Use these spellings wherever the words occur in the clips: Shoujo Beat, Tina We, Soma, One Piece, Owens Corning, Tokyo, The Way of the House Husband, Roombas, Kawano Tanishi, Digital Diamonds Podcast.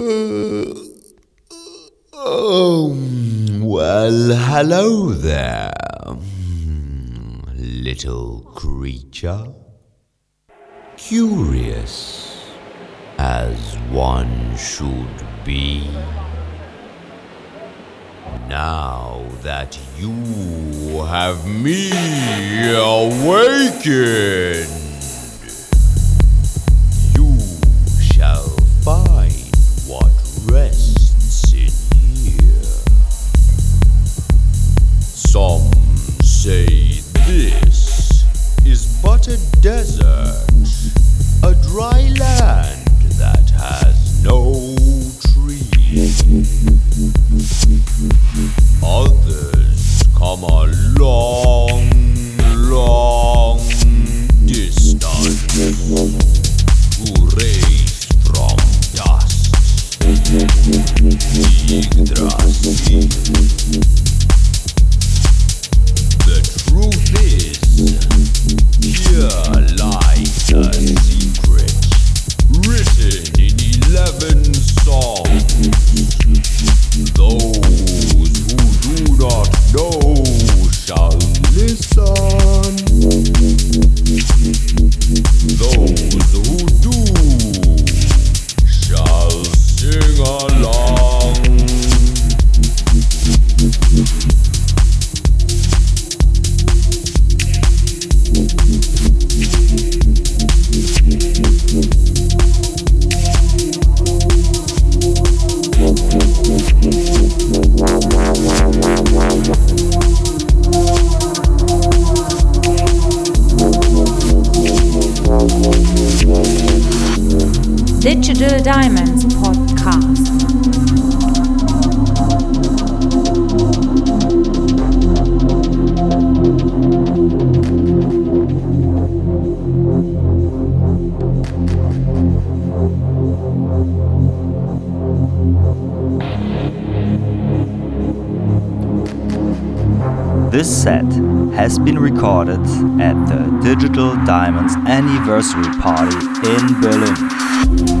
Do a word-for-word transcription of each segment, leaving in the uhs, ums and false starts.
Uh, oh, well, hello there, little creature. Curious as one should be. Now that you have me awakened, a desert, a dry land that has no trees. Others come a long, long distance, who raise from dust, Yggdrasil. The truth is, here lies a secret, written in eleven songs. Those who do not know shall listen. Those who do shall sing along. Digital Diamonds Podcast. This set has been recorded at the Digital Diamonds Anniversary Party in Berlin. We'll be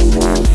right back.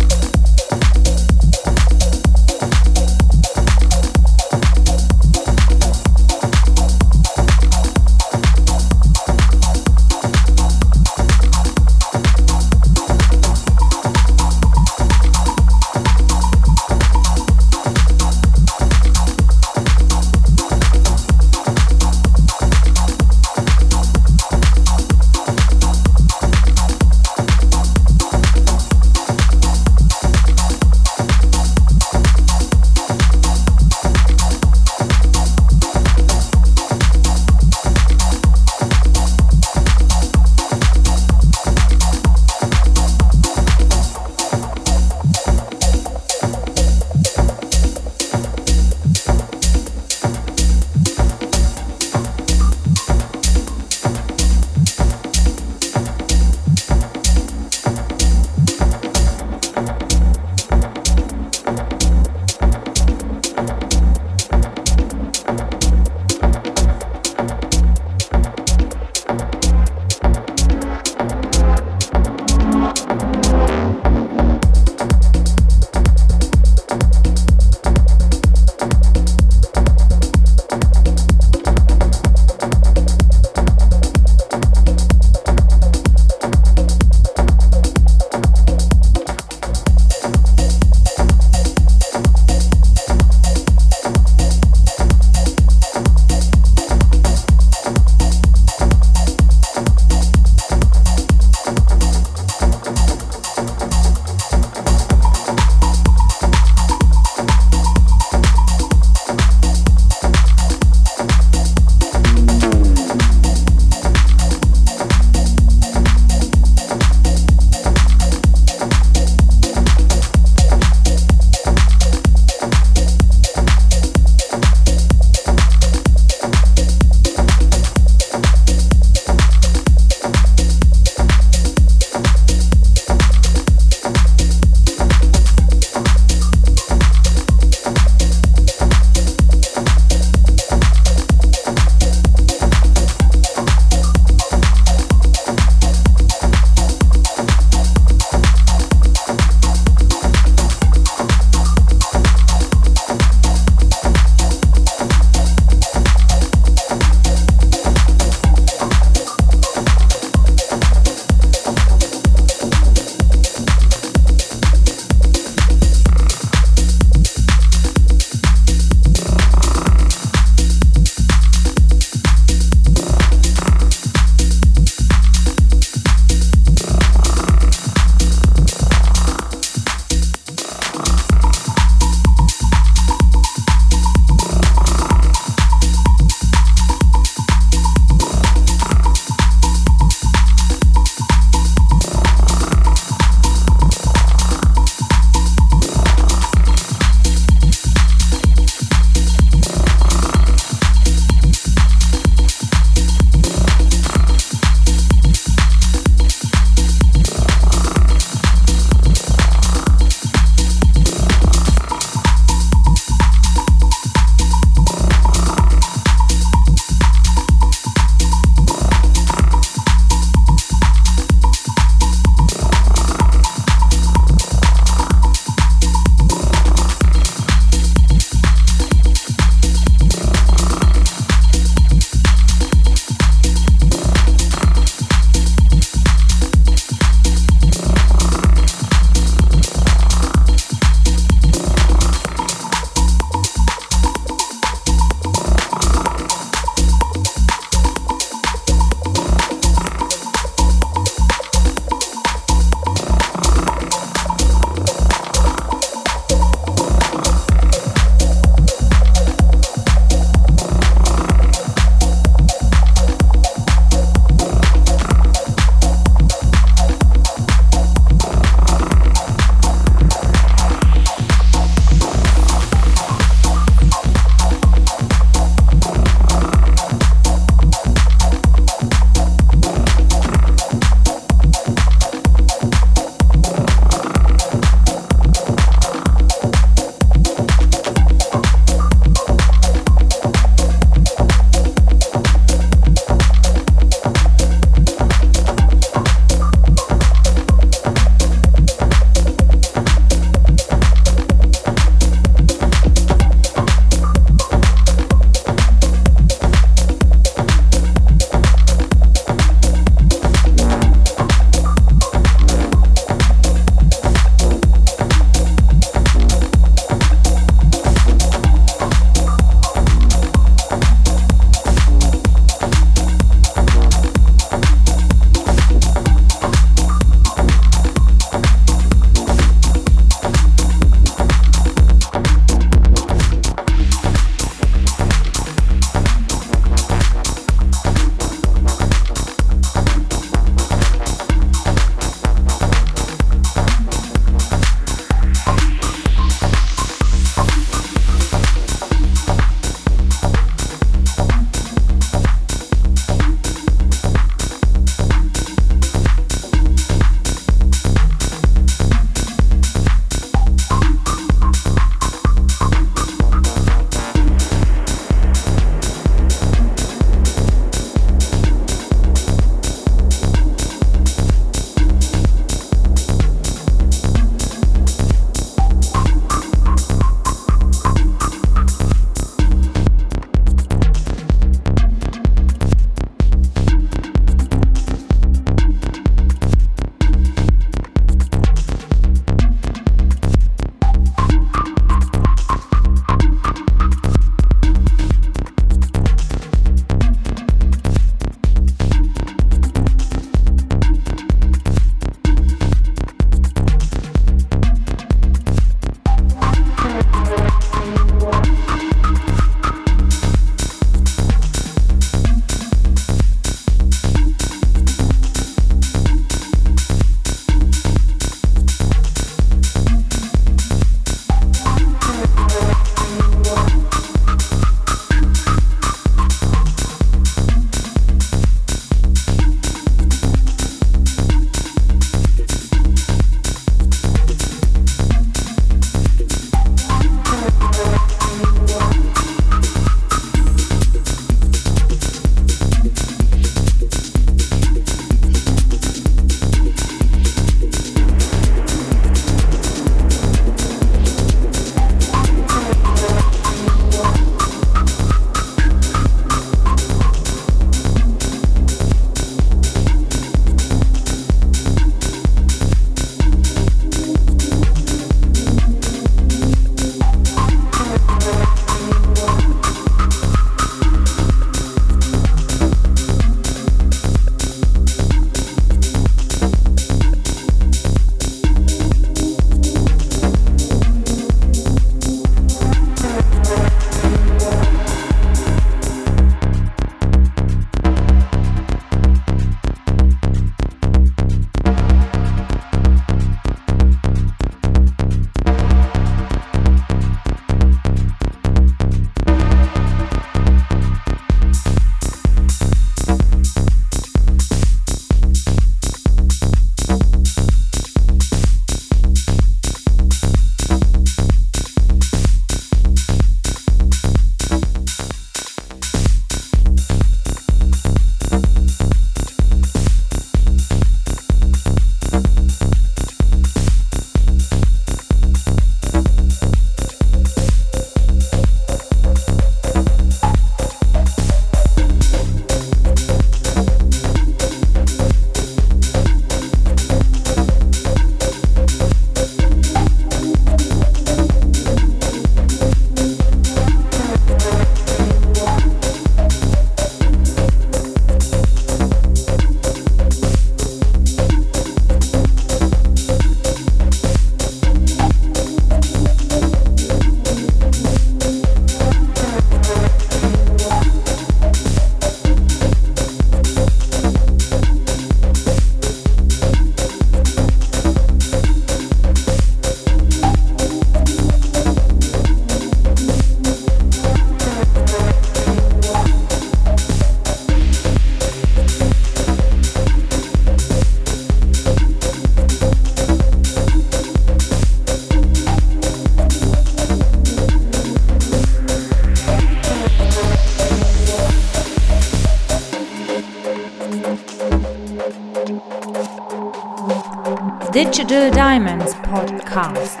Digital Diamonds Podcast.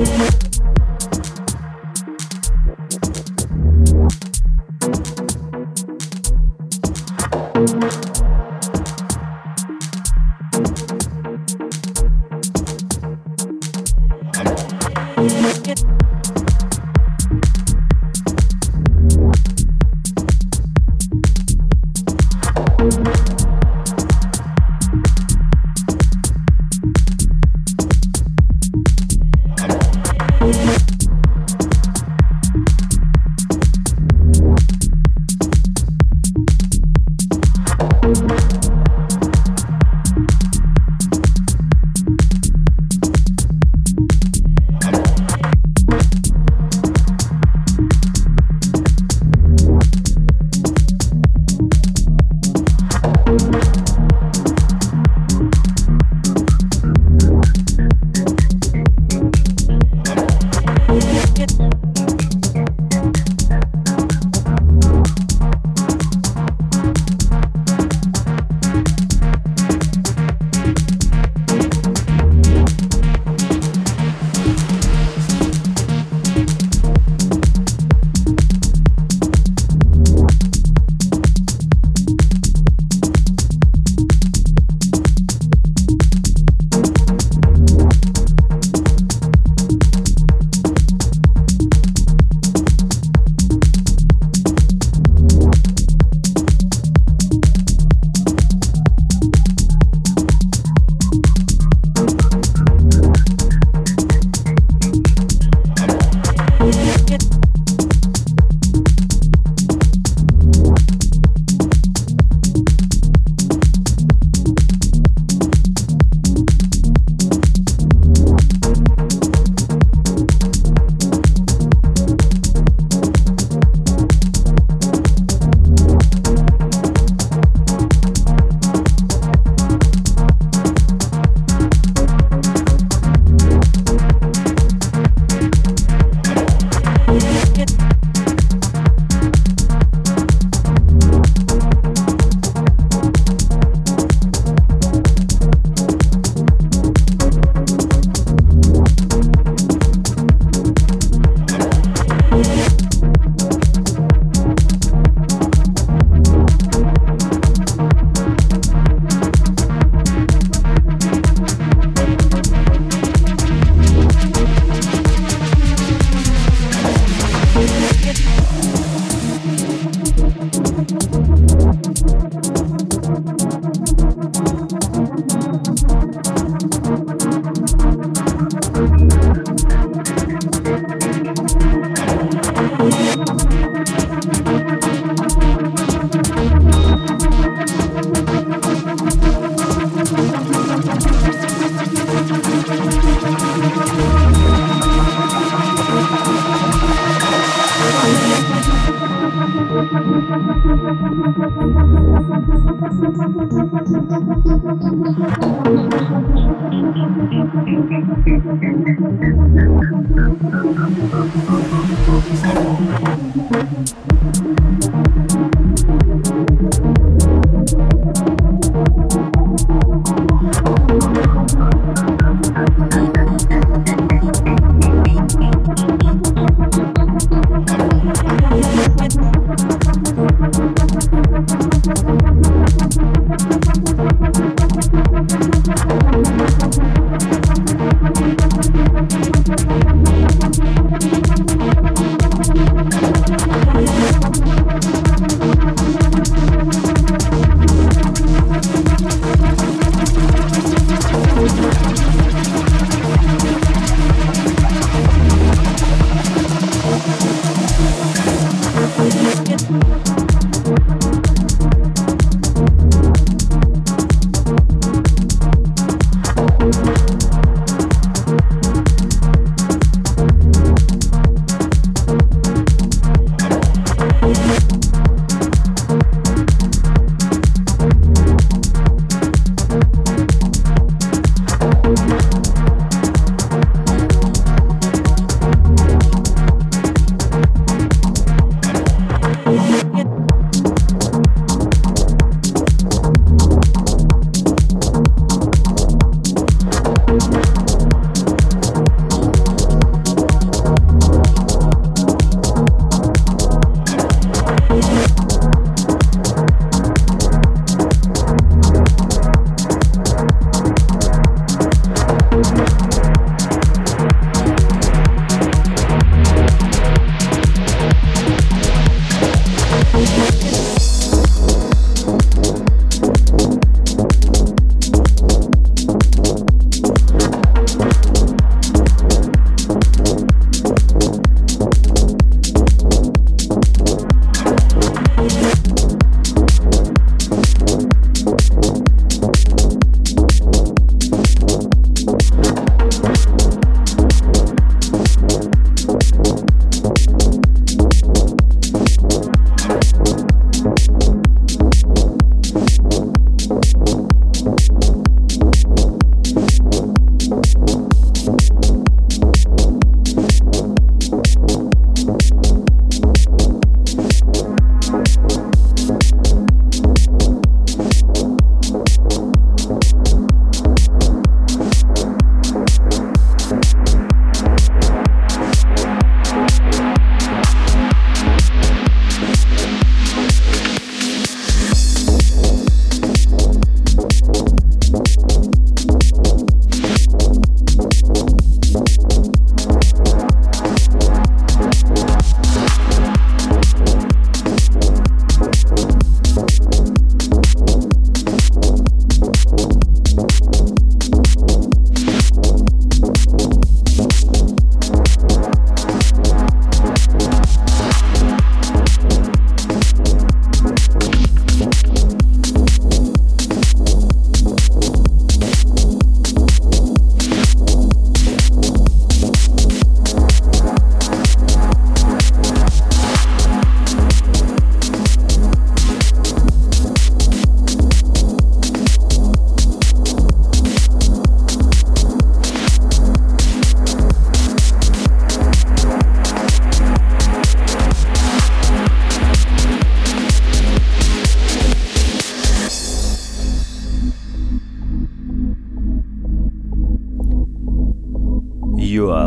We'll be right back.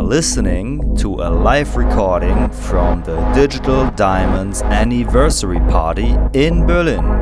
are listening to a live recording from the Digital Diamonds anniversary party in Berlin.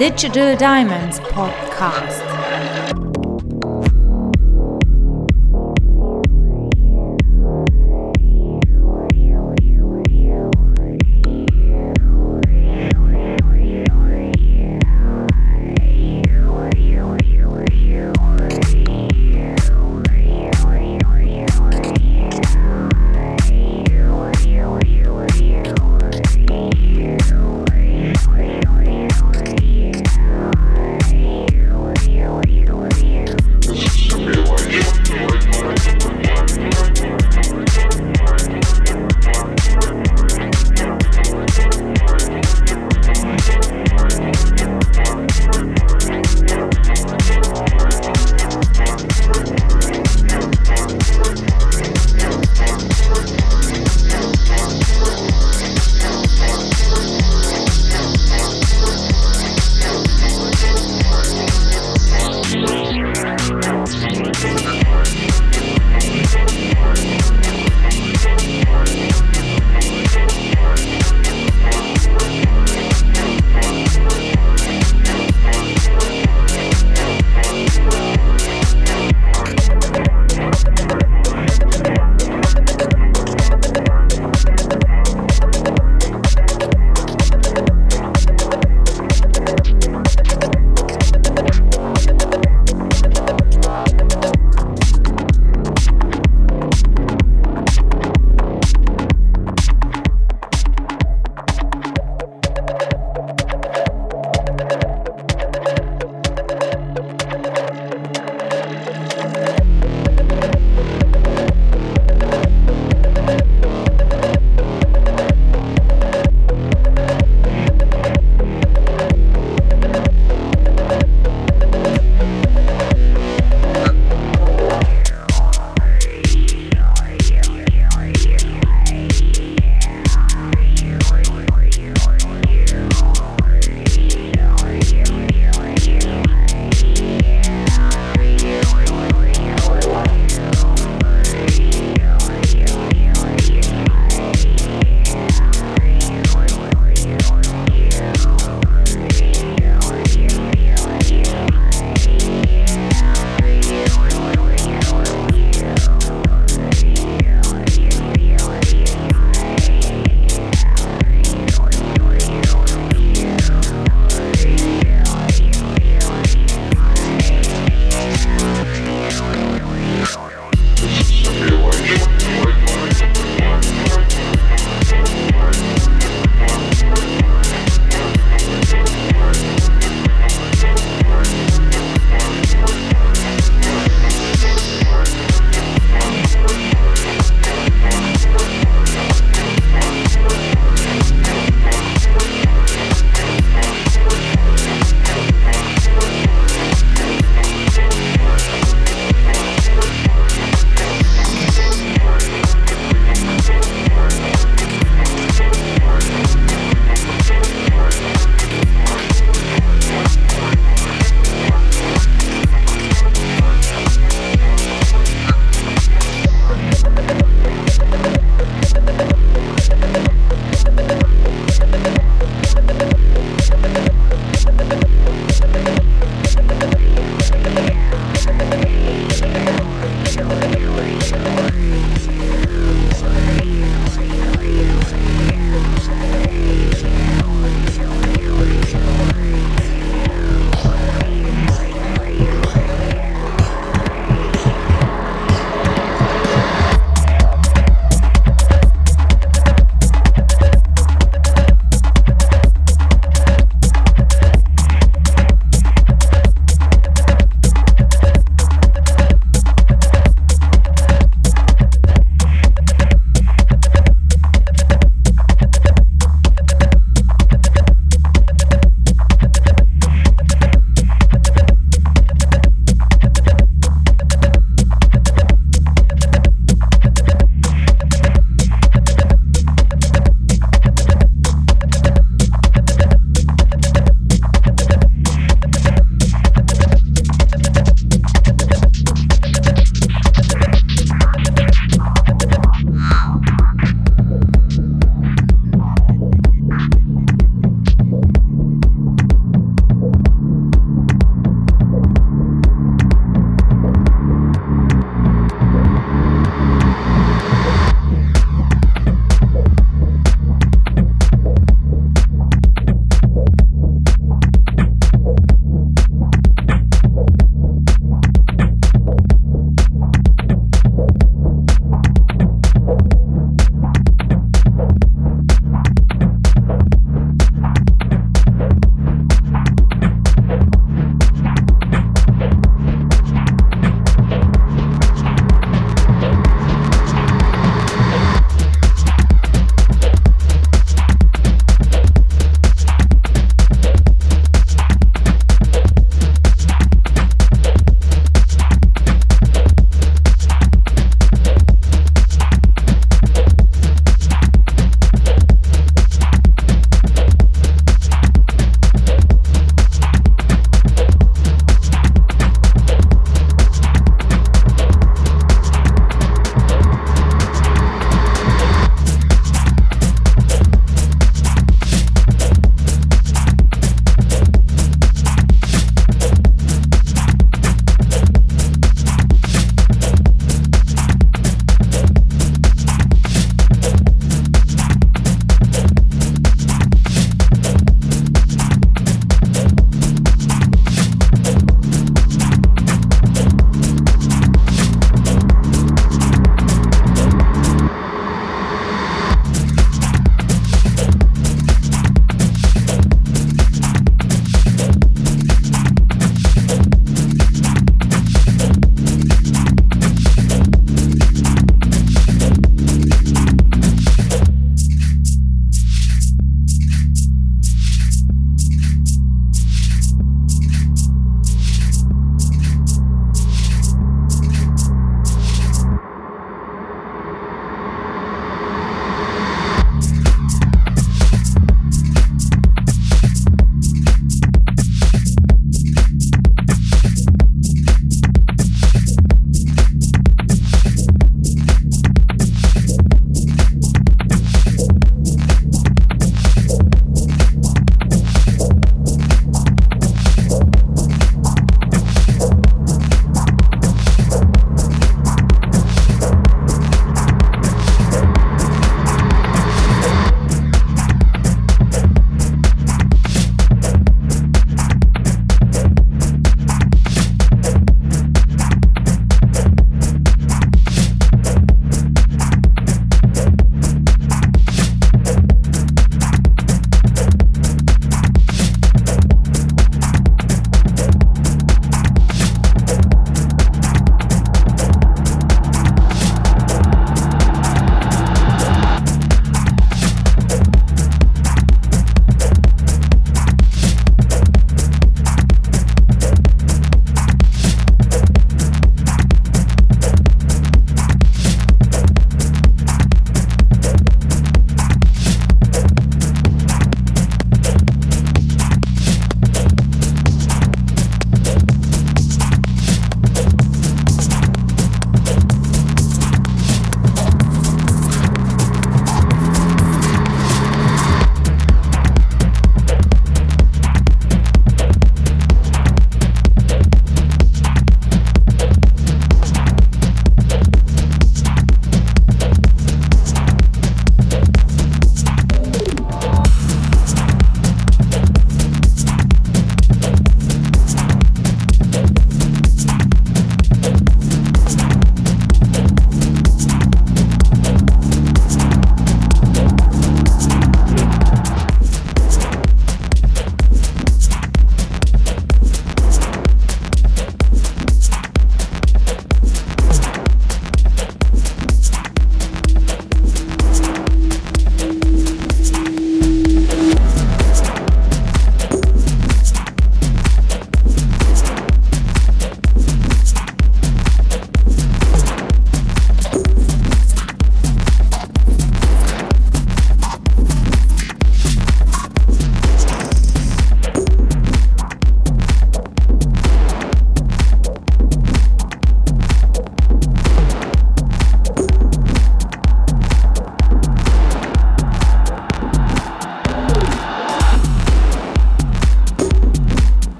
Digital Diamonds Podcast.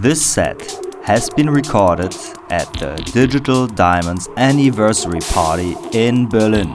This set has been recorded at the Digital Diamonds anniversary party in Berlin.